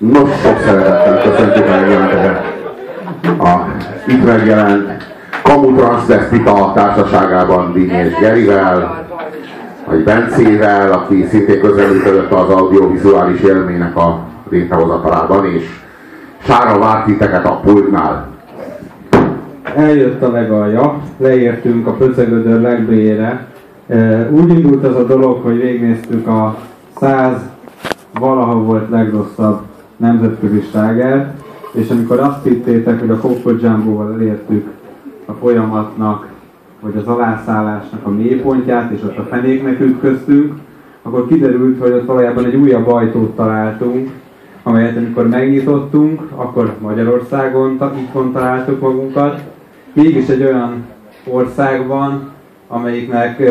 Nos, sok szeretettel köszöntjük a itt megjelent Kamu Transzvesztita Társaságában Dínyés Gerivel, vagy Bencével, aki szintén közreműködött az audiovizuális élménynek a létrehozatalában, és Sára várt titeket a pultnál. Eljött a legalja, leértünk a Pöcegödör legbélyére. Úgy indult ez a dolog, hogy végignéztük a 100 valaha volt legrosszabb nemzetközi slágert, és amikor azt hittétek, hogy a Coco Jumbo-val elértük a folyamatnak, vagy az alászállásnak a mélypontját, és ott a fenéknek ütköztünk, akkor kiderült, hogy ott valójában egy újabb ajtót találtunk, amelyet amikor megnyitottunk, akkor Magyarországon itthon találtuk magunkat. Mégis egy olyan országban, amelyiknek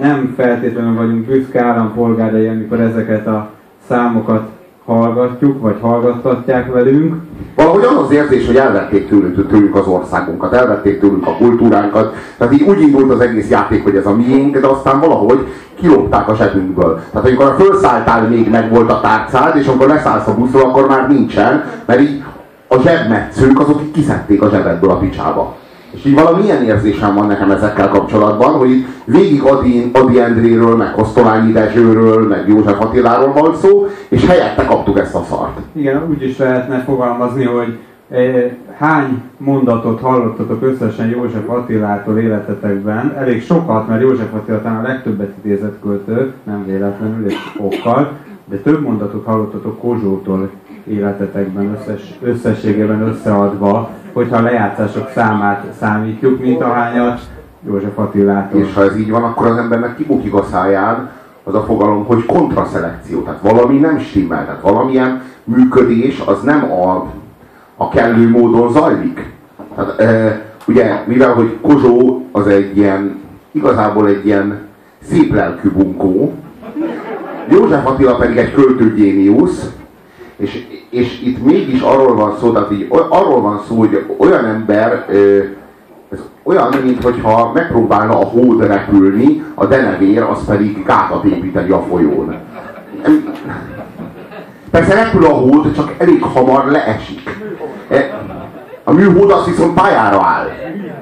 nem feltétlenül vagyunk büszke állampolgárai, amikor ezeket a számokat hallgatjuk, vagy hallgattatják velünk. Valahogy az az érzés, hogy elvették tőlünk az országunkat, elvették tőlünk a kultúránkat. Tehát így úgy indult az egész játék, hogy ez a miénk, de aztán valahogy kilopták a zsebünkből. Tehát amikor felszálltál, még meg volt a tárcád, és amikor leszállsz a buszról, akkor már nincsen, mert így a zsebmetszők azok így kiszedték a zsebedből a picsába. És így valamilyen érzésem van nekem ezekkel kapcsolatban, hogy végig Adi Endréről, meg Osztolányi Dezsőről, meg József Attiláról van szó, és helyette kaptuk ezt a szart. Igen, úgy is lehetne fogalmazni, hogy hány mondatot hallottatok összesen József Attilától életetekben. Elég sokat, mert József Attila talán a legtöbbet idézett költő, nem véletlenül, és okkal, de több mondatot hallottatok Kozsótól életetekben összességében összeadva, hogyha a lejátszások számát számítjuk, mint ahányat József Attilától. És ha ez így van, akkor az embernek kibukik a száján az a fogalom, hogy kontraszelekció, tehát valami nem stimmel, tehát valamilyen működés az nem a kellő módon zajlik. Tehát, ugye, mivel hogy Kozsó az egy ilyen, igazából egy ilyen szép lelkű bunkó, József Attila pedig egy költőgéniusz, és itt mégis arról van szó, tehát így, arról van szó, hogy olyan ember, ez olyan, mintha megpróbálna a hód repülni, a denevér az pedig gátat építeni a folyón. Persze repül a hód, csak elég hamar leesik. A műhold az viszont pályára áll.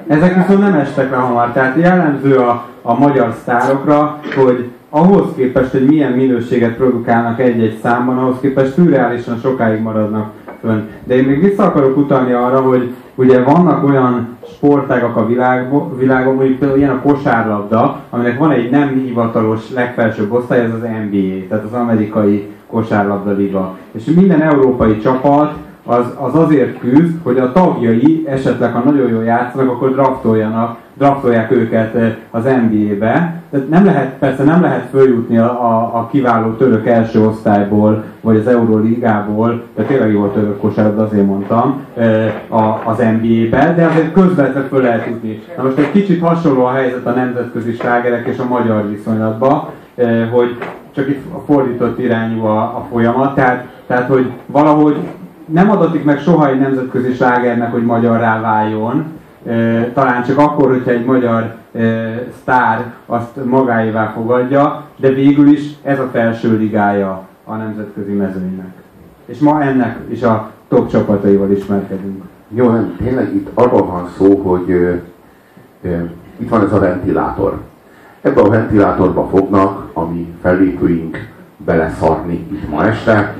Ezek viszont nem estek le hamar, tehát jellemző a magyar sztárokra, hogy ahhoz képest, hogy milyen minőséget produkálnak egy-egy számban, ahhoz képest szürreálisan sokáig maradnak fönn. De én még vissza akarok utalni arra, hogy ugye vannak olyan sportágak a világon, mondjuk például ilyen a kosárlabda, aminek van egy nem hivatalos legfelsőbb osztály, ez az NBA, tehát az amerikai kosárlabda liga. És minden európai csapat az azért küzd, hogy a tagjai esetleg, ha nagyon jól játszanak, akkor draftolják őket az NBA-be. Tehát persze nem lehet följutni a kiváló török első osztályból, vagy az Euróligából, de tényleg jó a török kosárlabda, azért mondtam, az NBA-be, de azért közvetlenül föl lehet jutni. Na most egy kicsit hasonló a helyzet a nemzetközi slágerek és a magyar viszonylatban, hogy csak itt fordított irányú a folyamat, tehát hogy valahogy nem adatik meg soha egy nemzetközi slágernek, hogy magyarrá váljon, talán csak akkor, hogyha egy magyar sztár azt magáévá fogadja, de végül is ez a felső ligája a nemzetközi mezőnynek. És ma ennek is a top csapataival ismerkedünk. Jó, nem, tényleg itt arról van szó, hogy itt van ez a ventilátor. Ebbe a ventilátorba fognak a mi felépőink beleszarni itt ma este.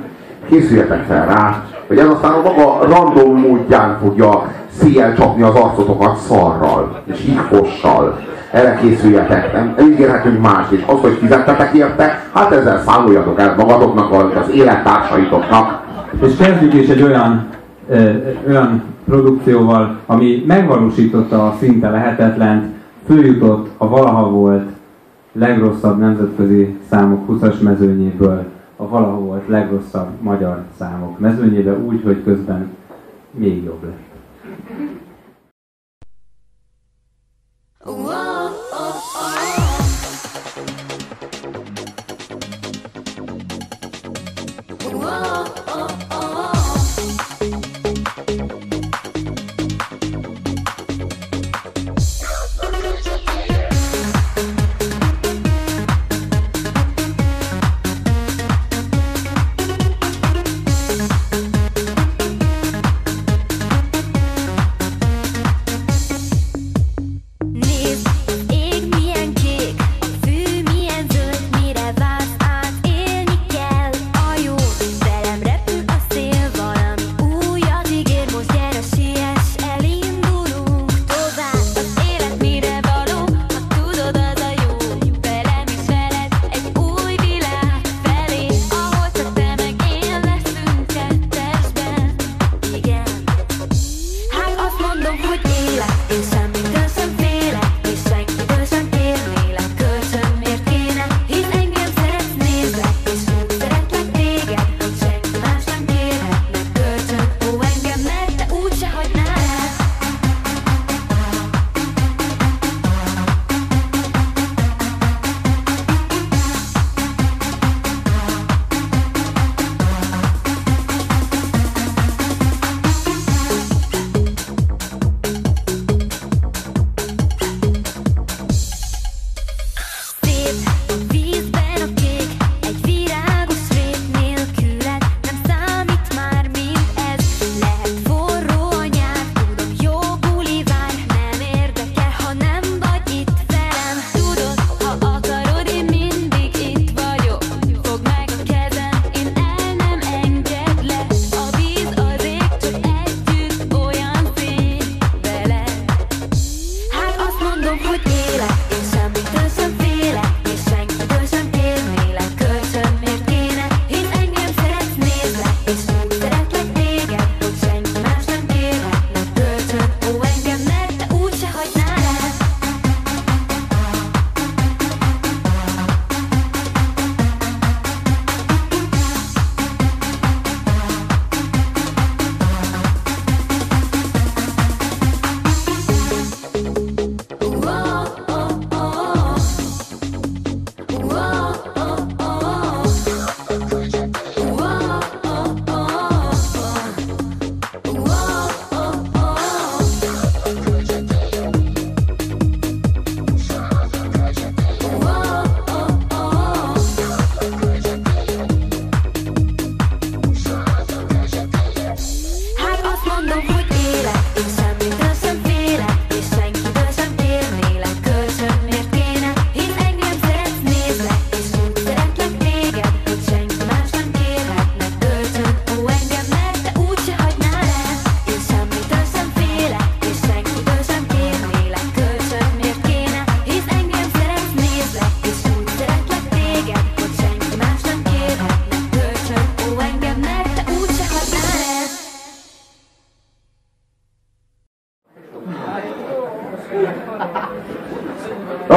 Készüljetek fel rá, hogy ez aztán a maga random módján fogja széjjel csapni az arcotokat szarral, és így fossal. Erre készüljetek, nem ígérhetünk mást, és azt, hogy fizettetek érte, hát ezzel számoljatok el magatoknak, vagy az élettársaitoknak. És kezdjük is egy olyan produkcióval, ami megvalósította a szinte lehetetlent, följutott a valaha volt legrosszabb nemzetközi számok 20-as mezőnyéből a valaha volt legrosszabb magyar számok mezőnyébe, úgy, hogy közben még jobb lett.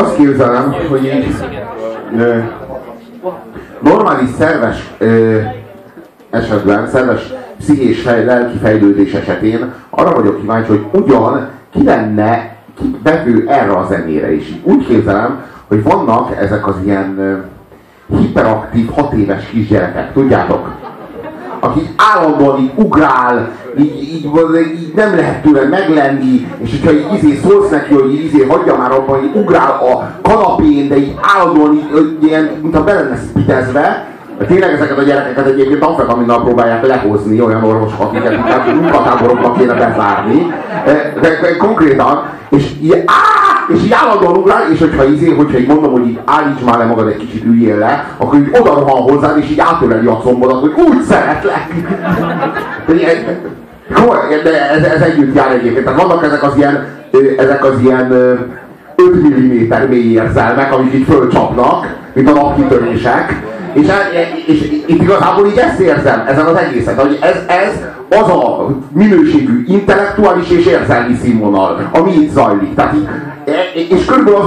Azt képzelem, hogy így normális szerves esetben, szerves pszichés lelki fejlődés esetén arra vagyok kíváncsi, hogy ugyan ki lenne bevő erre a zenére is. Úgy képzelem, hogy vannak ezek az ilyen hiperaktív 6 éves kisgyerekek, tudjátok? Aki állandóan így ugrál, így nem lehet tőle meglenni, és hogyha így szólsz neki, hogy hagyja már abban, így ugrál a kanapén, de így állandóan így ilyen, mintha be lenne spitezve. Tényleg ezeket a gyerekeket egyébként amfetaminnal próbálják lehozni, olyan orvosok, akiket munkatáboroknak kéne bezárni. Konkrétan, és így állandóan ugrál, és hogyha így mondom, hogy így állíts már le magad, egy kicsit üljél le, akkor így oda rohan hozzád, és így átöleli a combodat, hogy úgy szeretlek! De ez együtt jár egyébként. Tehát vannak ezek az ilyen 5 mm mély érzelmek, amik így fölcsapnak, mint a napkitörések. És itt igazából így ezt érzem, ezen az egészet, hogy ez az a minőségű intellektuális és érzelmi színvonal, ami itt zajlik. Tehát így, és körülbelül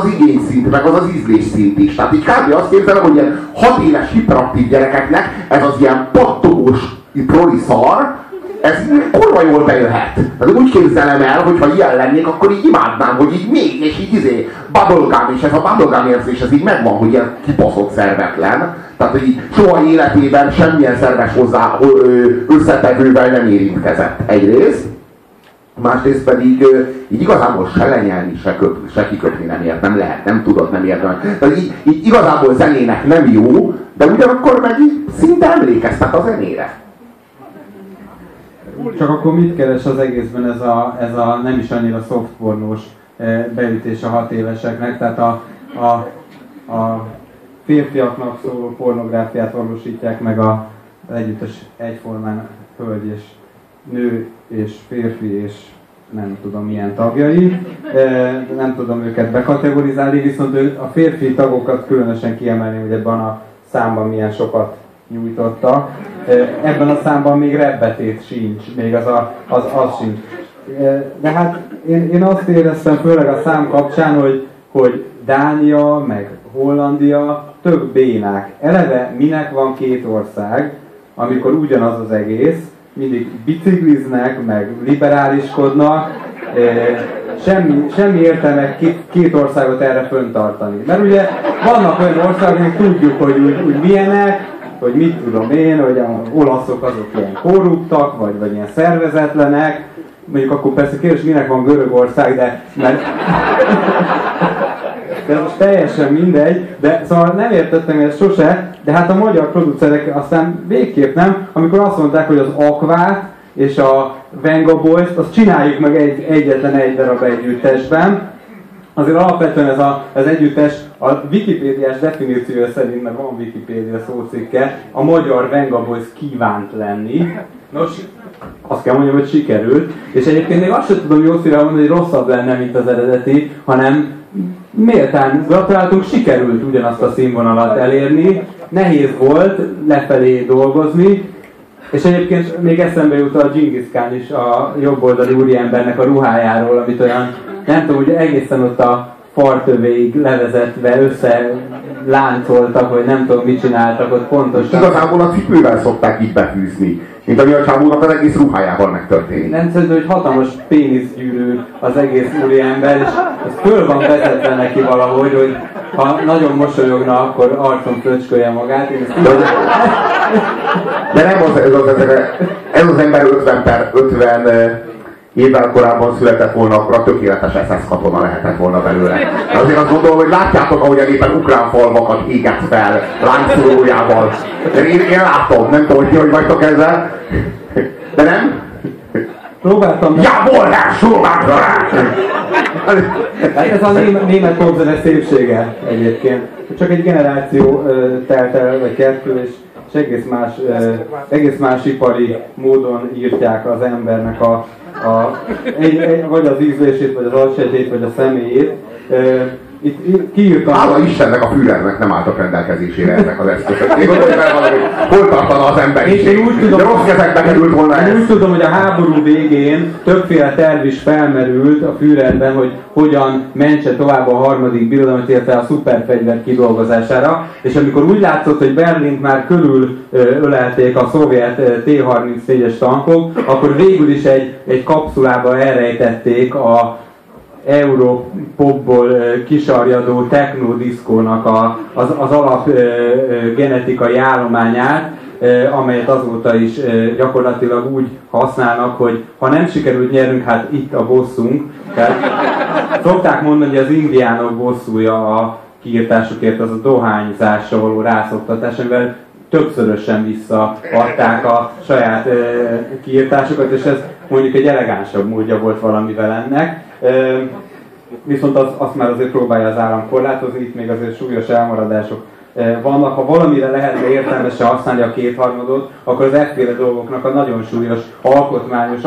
az igényszint, meg az ízlésszint is. Tehát így kb. Azt képzelem, hogy ilyen 6 éves hiperaktív gyerekeknek ez az ilyen pattogós proli szar, ez kurva jól bejöhet. Tehát úgy képzelem el, hogyha ilyen lennék, akkor így imádnám, hogy így még, és így bubblegum, és ez a bubblegum érzés, ez így megvan, hogy ilyen kibaszott szervetlen. Tehát, hogy így soha életében semmilyen szerves hozzá összetevővel nem érintkezett. Egyrészt, másrészt pedig így igazából se lenyelni, se kiköpni nem ért, nem lehet, nem tudod, nem értem. Tehát így igazából zenének nem jó, de ugyanakkor meg így szinte emlékeztet a zenére. Csak akkor mit keres az egészben ez a nem is annyira szoftpornós beütés a 6 éveseknek? Tehát a férfiaknak szóló pornográfiát orvosítják meg az együttes egyformán hölgy és nő és férfi és nem tudom milyen tagjai. Nem tudom őket bekategorizálni, viszont a férfi tagokat különösen kiemelni, hogy ebben a számban milyen sokat nyújtotta. Ebben a számban még rebbetét sincs, még az sincs. De hát én azt éreztem főleg a szám kapcsán, hogy Dánia, meg Hollandia több bénák. Eleve minek van 2 ország, amikor ugyanaz az egész, mindig bicikliznek, meg liberáliskodnak, semmi értelme 2 országot erre föntartani. Mert ugye vannak olyan országok, tudjuk, hogy milyenek, hogy mit tudom én, hogy az olaszok azok ilyen korruptak, vagy ilyen szervezetlenek. Mondjuk akkor persze kérdés, minek van Görögország, de most teljesen mindegy. De szóval nem értettem ezt sose, de hát a magyar producerek aztán végképp nem, amikor azt mondták, hogy az Aquát és a Venga Boys-t, azt csináljuk meg egyetlen egy darab együttesben. Azért alapvetően ez együttes, a Wikipédiás definíció szerint, mert van Wikipédia szócikke, a magyar Venga Boys kívánt lenni. Nos, azt kell mondjam, hogy sikerült. És egyébként még azt sem tudom jó szívvel mondani, hogy rosszabb lenne, mint az eredeti, hanem méltán gratuláltunk, sikerült ugyanazt a színvonalat elérni. Nehéz volt lefelé dolgozni. És egyébként még eszembe jut a Dzsingisz Kán is, a jobboldali úriembernek a ruhájáról, amit olyan, nem tudom, hogy egészen ott a fartövéig levezetve összeláncoltak, vagy nem tudom, mit csináltak ott pontosan. Igazából a cipővel szokták így befűzni, mint ami a csávónak az egész ruhájával megtörténik. Nem tudom, hogy hatalmas péniszgyűrű az egész úriember, és ez föl van vezetve neki valahogy, hogy ha nagyon mosolyogna, akkor arcon fröcskölje magát. De nem az, ez az ember 50 évvel korábban született volna, akkor a tökéletes SS katona lehetett volna belőle. De azért azt gondolom, hogy látjátok, ahogyan éppen ukrán falvakat éget fel lángszórójával. Én látom, nem tudom, hogy vagytok ezzel. De nem? Próbáltam... Javolás, sorványra rá! Hát ez a német popzene szépsége egyébként. Csak egy generáció telt el, vagy 2, és egész más ipari módon írtják az embernek vagy az ízlését, vagy az alsejtét, vagy a személyét. Itt kiírtam, hála Istennek a Führernek nem álltak rendelkezésére ennek az eszközök. Én gondolom, hogy hol tartana az emberiség, de rossz kezekbe került volna ez. Én úgy tudom, hogy a háború végén többféle terv is felmerült a Führerben, hogy hogyan mentse tovább a harmadik birodalmat, illetve a szuperfegyver kidolgozására. És amikor úgy látszott, hogy Berlint már körül ölelték a szovjet T-34-es tankok, akkor végül is egy kapszulába elrejtették a Europopból kisarjadó technodiszkónak az alap genetikai állományát, amelyet azóta is gyakorlatilag úgy használnak, hogy ha nem sikerült nyerünk, hát itt a bosszunk. Tehát szokták mondani, hogy az indiánok bosszúja a kiirtásukért az a dohányzásra való rászoktatás, amivel többszörösen visszaadták a saját kiirtásukat, és ez mondjuk egy elegánsabb módja volt valamivel ennek. Viszont azt már azért próbálja az állam korlátozni, itt még azért súlyos elmaradások vannak. Ha valamire lehetne értelmesen használni a kétharmadot, akkor az efféle dolgoknak a nagyon súlyos alkotmányos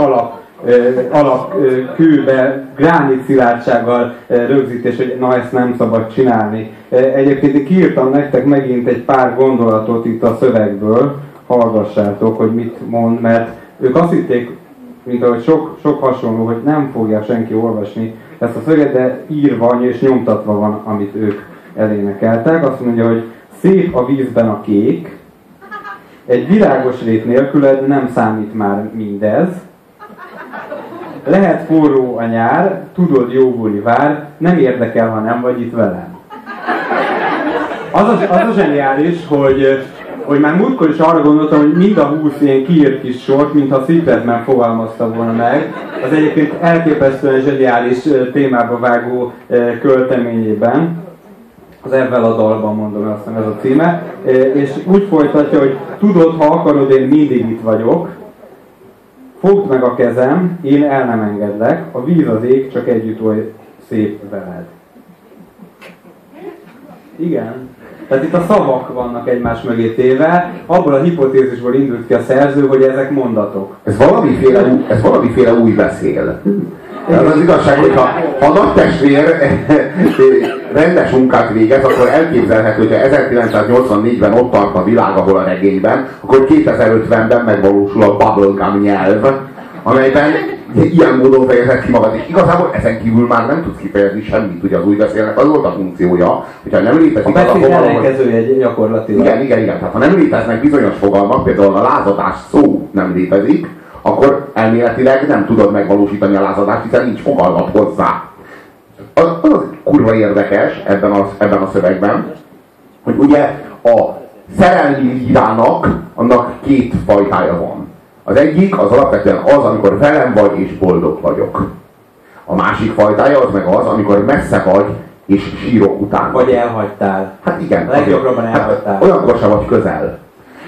alapkőbe, gránitszilárdsággal rögzítés, hogy na ezt nem szabad csinálni. Egyébként kiírtam nektek megint egy pár gondolatot itt a szövegből, hallgassátok, hogy mit mond, mert ők azt hitték, mint ahogy sok hasonló, hogy nem fogja senki olvasni ezt a szöget, de írva és nyomtatva van, amit ők elénekeltek. Azt mondja, hogy szép a vízben a kék, egy világos rét nélküled nem számít már mindez, lehet forró a nyár, tudod jógulni vár, nem érdekel, ha nem vagy itt velem. Az a zseniális, hogy már múltkor is arra gondoltam, hogy mind a 20 ilyen kiírt kis sort, mintha Szipletben fogalmazta volna meg, az egyébként elképesztően zseniális témába vágó költeményében, az Ebben a dalban, mondom, azt hiszem ez a címe, és úgy folytatja, hogy tudod, ha akarod, én mindig itt vagyok, fogd meg a kezem, én el nem engedlek, a víz az ég, csak együtt oly szép veled. Igen. Tehát itt a szavak vannak egymás mögé téve, abból a hipotézisból indult ki a szerző, hogy ezek mondatok. Ez valamiféle új beszél. Ez az igazság, hogy ha a nagy testvér rendes munkát végez, akkor elképzelhető, hogy ha 1984-ben ott tart a világ, ahol a regényben, akkor 2050-ben megvalósul a bubblegum nyelv, amelyben ilyen módon fejezett ki magad. És igazából ezen kívül már nem tudsz kifejezni semmit, ugye az új beszélnek az volt a funkciója, hogyha nem létezik a fogalom, gyakorlatilag. Igen. Tehát, ha nem léteznek bizonyos fogalmak, például a lázadás szó nem létezik, akkor elméletileg nem tudod megvalósítani a lázadást, hiszen nincs fogalmat hozzá. Az kurva érdekes ebben a szövegben, hogy ugye a szerelmi lírának annak két fajtája van. Az egyik az alapvetően az, amikor velem vagy és boldog vagyok. A másik fajtája az meg az, amikor messze vagy és sírok után. Vagy elhagytál. Hát igen. Legjobban elhagytál. Hát, olyankor sem vagy közel.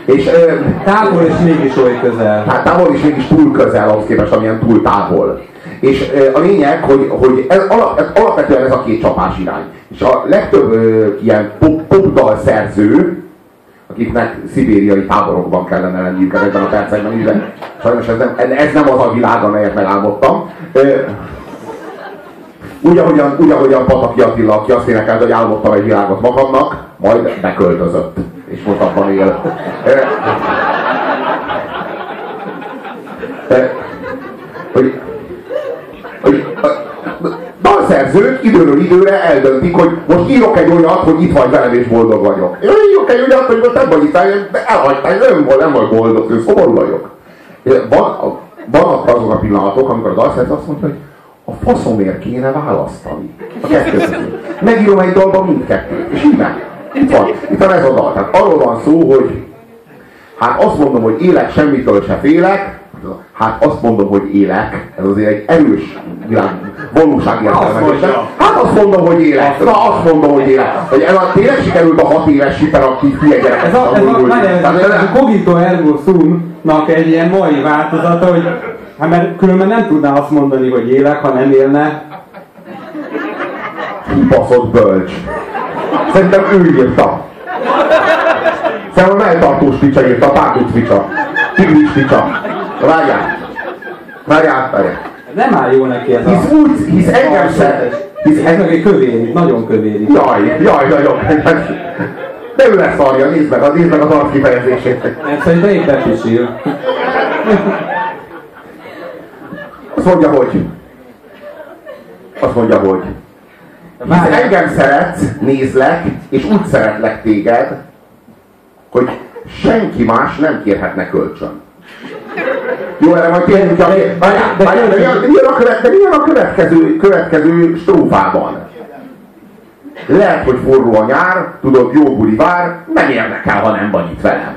És távol is mégis oly közel. Hát távol is mégis túl közel, ahhoz képest, amilyen túl távol. És a lényeg, hogy ez alapvetően ez a két csapás irány. És a legtöbb ilyen popdal szerző, akiknek szibériai táborokban kellene lenniük ezekben a percekben is, de sajnos ez nem az a világ, amelyet megálmodtam. Ugyanahogyan Pataki Attila, aki azt énekelt, hogy álmodtam egy világot magamnak, majd beköltözött, és most abban él. Dalszerzők időről időre eldöntik, hogy most írok egy olyat, hogy itt vagy velem és boldog vagyok. Én írok egy olyat, hogy most nem vagy itt, elhagytál, nem vagy boldog, én szomorú vagyok. Vannak azok a pillanatok, amikor a dalszerző azt mondja, hogy a faszomért kéne választani. A kettőt. Megírom egy dalban mindkettőt, és így meg. Itt van ez a dal. Tehát arról van szó, hogy hát azt mondom, hogy élek, semmitől se félek, hát azt mondom, hogy élek, ez azért egy erős valósági értelmezés. Hát azt mondom, hogy élek, na azt mondom, hogy élek. Hogy ez a tényleg sikerült a 6 éves siper, aki hülye gyereket tanulni. Ez a cogito ergo sumnak egy ilyen mai változata, hogy hát mert különben nem tudná azt mondani, hogy élek, ha nem élne. Kibaszott bölcs. Szerintem ő írta. Szerintem a melltartós picsa írta, a pákuc picsa. Tigris picsa. Várjál! Nem áll jó neki ez a... Hisz engem sem... Meg kövér, nagyon kövér. Jaj. De ő lesz szarja, nézd meg az arckifejezését. Mert szerintem éppen pisil. Azt mondja, hogy. Hisz engem szeretsz, nézlek, és úgy szeretlek téged, hogy senki más nem kérhetne kölcsön. Jó, erre majd kérjük, de milyen a következő strófában? Lehet, hogy forró a nyár, tudod, jó buli vár, nem érdekel, ha nem vagy itt velem.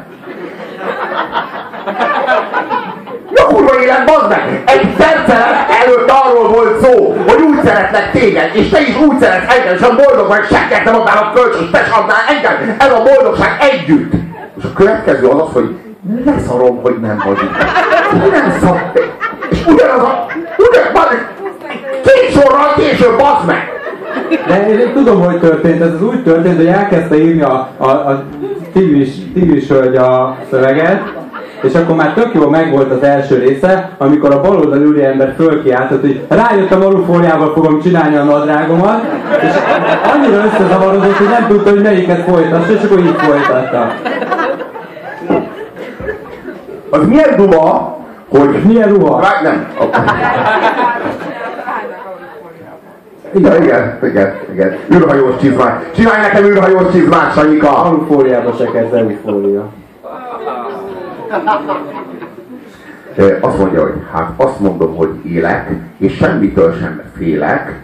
Na kurva élet, bazd meg! Egy perccel előtt arról volt szó, hogy úgy szeretlek téged, és te is úgy szeretsz engem, és a boldog vagy, senkert nem adnál a kölcsös, te sem adnál engem, ez a boldogság együtt! És a következő az az, hogy ne szarom, hogy nem vagy itt. Nem szarom. És ugyanaz a... két sorral később, bazd meg! De én tudom, hogy történt. Ez úgy történt, hogy elkezdte írni a TV hölgy a szöveget, és akkor már tök jól megvolt az első része, amikor a baloldal ülő ember fölkiáltott, hogy rájöttem, alufóliával fogom csinálni a nadrágomat, és annyira összezavarodott, hogy nem tudta, hogy melyiket folytassa, és akkor így folytatta. Az milyen ruha, hogy... Milyen ruha? Nem. Igen. Űrhajós csizmát. Csinálj nekem űrhajós csizmát, Sanyika! Alufóliába se kezd, alufólia. Azt mondja, hogy hát azt mondom, hogy élek, és semmitől sem félek,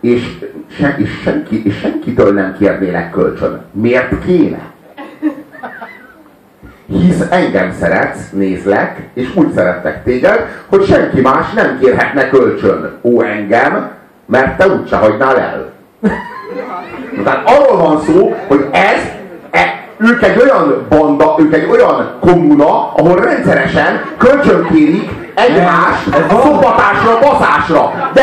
és senkitől nem kérnélek kölcsön. Miért kéne? Hisz engem szeretsz, nézlek, és úgy szeretlek téged, hogy senki más nem kérhetne kölcsön. Ó, engem, mert te úgyse hagynál el. Tehát arról van szó, hogy ők egy olyan kommuna, ahol rendszeresen kölcsönkérik egymást szopatásra, baszásra. De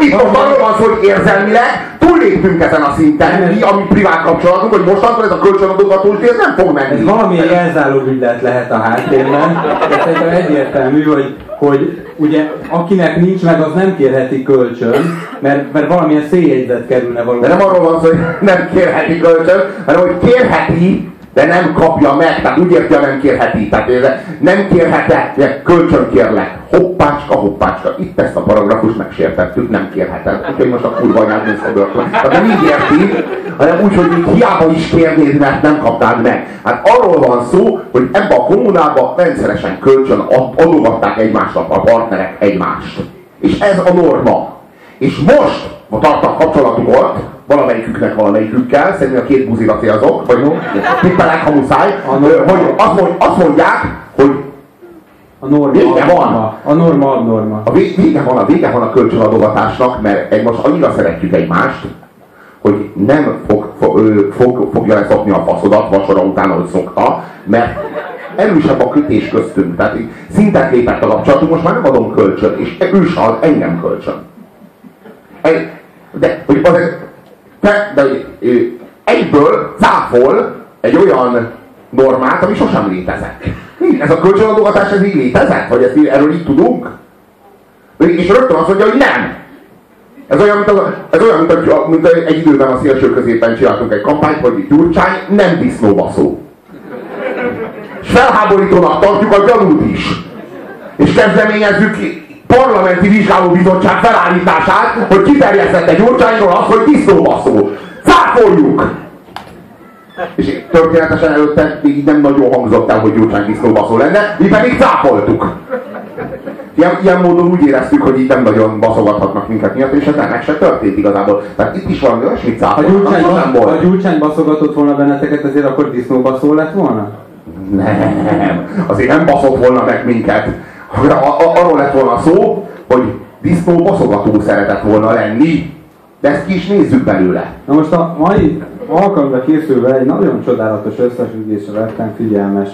itt arról van szó, hogy érzelmileg túlléptünk ezen a szinten, mi, ami privát kapcsolatunk, hogy mostantól ez a kölcsönadogatós, ez nem fog menni. Ez valamilyen jelzáló ügylet lehet a háttérben, de szerintem egyértelmű, hogy ugye akinek nincs meg, az nem kérheti kölcsön, mert valamilyen széljegyzet kerülne valóban. De nem arról van szó, hogy nem kérheti kölcsön, hanem hogy kérheti, de nem kapja meg, tehát úgy érti, nem kérheti, tehát nem kérheted, kölcsön kérlek. Hoppácska, itt ezt a paragrafust megsértettük, nem kérheted. Úgyhogy most a kurva anyád nézd a börtön. Tehát nem így érti, hanem úgy, hogy hiába is kérnéd, mert nem kaptál meg. Hát arról van szó, hogy ebbe a kommunában rendszeresen kölcsön adogatták egymásnak a partnerek egymást. És ez a norma. És most, ha tartak kapcsolatukat, valamelyikükkel, szerintem a két buzira célzok, vagy no, tippelek, ha muszáj, hogy azt mondják, hogy a norma, vége van. A norma abnorma. A vége van a kölcsönadogatásnak, mert most annyira szeretjük egymást, hogy nem fogja leszopni a faszodat vasora után, ahogy szokta, mert erősebb a kötés köztünk. Tehát szintet lépett a kapcsolatunk, most már nem adom kölcsön, és ő se ad engem kölcsön. De hogy egyből cáfol egy olyan normát, ami sosem létezett. Ez a kölcsönadogatás, ez így létezett? Vagy ezt erről így tudunk? És rögtön azt mondja, hogy nem! Ez olyan, mint egy időben a szélső középen csináltunk egy kampányt, hogy Gyurcsány nem disznóbaszó. És felháborítónak tartjuk a gyanút is. És kezdeményezzük parlamenti vizsgálóbizottság felállítását, hogy kiterjesztette Gyurcsányról azt, hogy disznóbaszó. Cáfoljuk! És történetesen előtte még így nem nagyon hangzott el, hogy Gyurcsány disznóbaszó lenne, mi pedig cáfoltuk. Ilyen módon úgy éreztük, hogy így nem nagyon baszogathatnak minket miatt, és ez ennek se történt igazából. Tehát itt is valami olyasmit cáfolnak, sosem volt. Ha Gyurcsány baszogatott volna benneteket, azért akkor disznóbaszó lett volna? Nem, azért nem baszott volna meg minket. Arról lett volna szó, hogy disznó baszogató szeretett volna lenni. De ezt ki is nézzük belőle. Na most a mai alkalomra készülve egy nagyon csodálatos összefüggésre lettem figyelmes.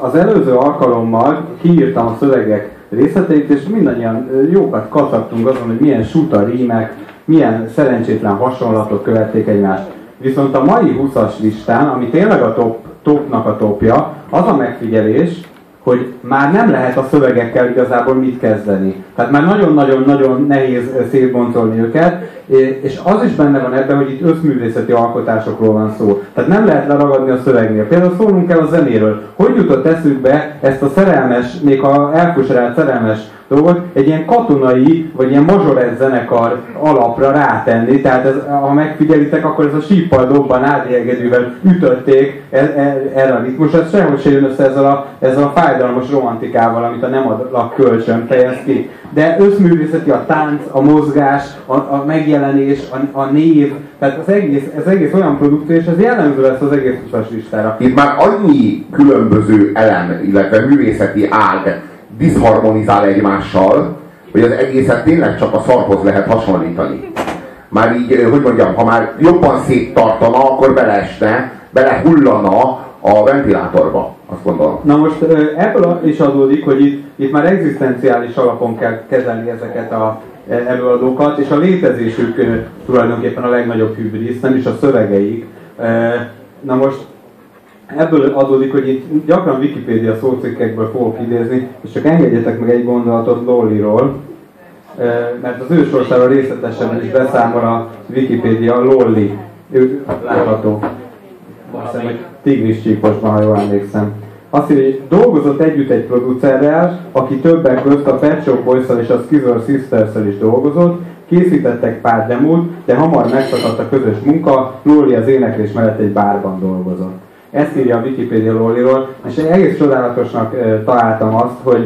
Az előző alkalommal kiírtam a szövegek részleteit, és mindannyian jókat kacagtunk azon, hogy milyen suta rímek, milyen szerencsétlen hasonlatok követték egymást. Viszont a mai 20-as listán, ami tényleg a topnak a topja, az a megfigyelés, hogy már nem lehet a szövegekkel igazából mit kezdeni. Tehát már nagyon-nagyon-nagyon nehéz szétbontolni őket, és az is benne van ebben, hogy itt összművészeti alkotásokról van szó. Tehát nem lehet leragadni a szövegnél. Például szólunk el a zenéről. Hogy jutott eszükbe ezt a szerelmes, még a elköserált szerelmes dolgot egy ilyen katonai, vagy ilyen mazsorett zenekar alapra rátenni? Tehát ez, ha megfigyelitek, akkor ez a síppal dobban átélegedővel ütötték erre a ritmus. Ez sehogy se jön össze ezzel a fájdalmas romantikával, amit a nem adlak kölcsön fejez ki. De összművészeti a tánc, a mozgás, a megjelenés, a név, tehát az egész olyan produkció, és ez jellemző lesz az egész utas listára. Itt már annyi különböző elem, illetve művészeti ág diszharmonizál egymással, hogy az egészet tényleg csak a szarhoz lehet hasonlítani. Már így, hogy mondjam, ha már jobban széttartana, akkor beleesne, belehullana a ventilátorba, azt gondolom. Na most ebből is adódik, hogy itt már egzisztenciális alapon kell kezelni ezeket a előadókat, és a létezésük tulajdonképpen a legnagyobb hübrisz, nem is a szövegeik. Na most ebből adódik, hogy itt gyakran Wikipédia szócikkekből fogok idézni, és csak engedjetek meg egy gondolatot Lolliról, mert az ő sorsáról részletesen is beszámol a Wikipédia. Lolli, ő látható. Aztán, hogy tigris csíkosban, ha jól emlékszem. Azt írja, hogy dolgozott együtt egy producerrel, aki többek között a Pet Shop Boys-szal és a Scissor Sisters-szel is dolgozott, készítettek pár demót, de hamar megszakadt a közös munka, Lolli az éneklés mellett egy bárban dolgozott. Ezt írja a Wikipédia Lolliról, és egész csodálatosnak találtam azt,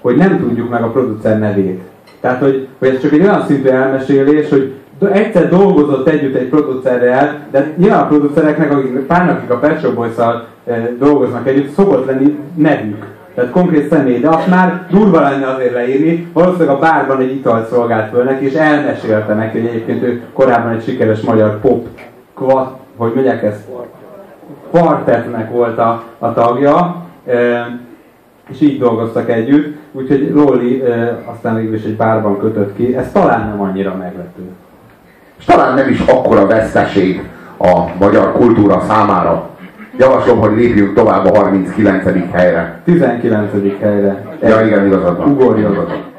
hogy nem tudjuk meg a producer nevét. Tehát, hogy ez csak egy olyan szintű elmesélés, hogy egyszer dolgozott együtt egy producerrel, de nyilván a producereknek, akik a Pet Shop Boys-szal dolgoznak együtt, szokott lenni nevük. Tehát konkrét személy, de azt már durva lenne azért leírni, valószínűleg a bárban egy italt szolgált föl neki, és elmesélte neki, hogy egyébként ő korábban egy sikeres magyar pop kvat, hogy mondják ezt? Kvartetnek volt a tagja, és így dolgoztak együtt, úgyhogy Lolli aztán végül is egy bárban kötött ki. Ez talán nem annyira meglepő. És talán nem is akkora veszteség a magyar kultúra számára. Javaslom, hogy lépjünk tovább a 39. helyre. 19. helyre. Ja, igen, igazad van. Ugorjon.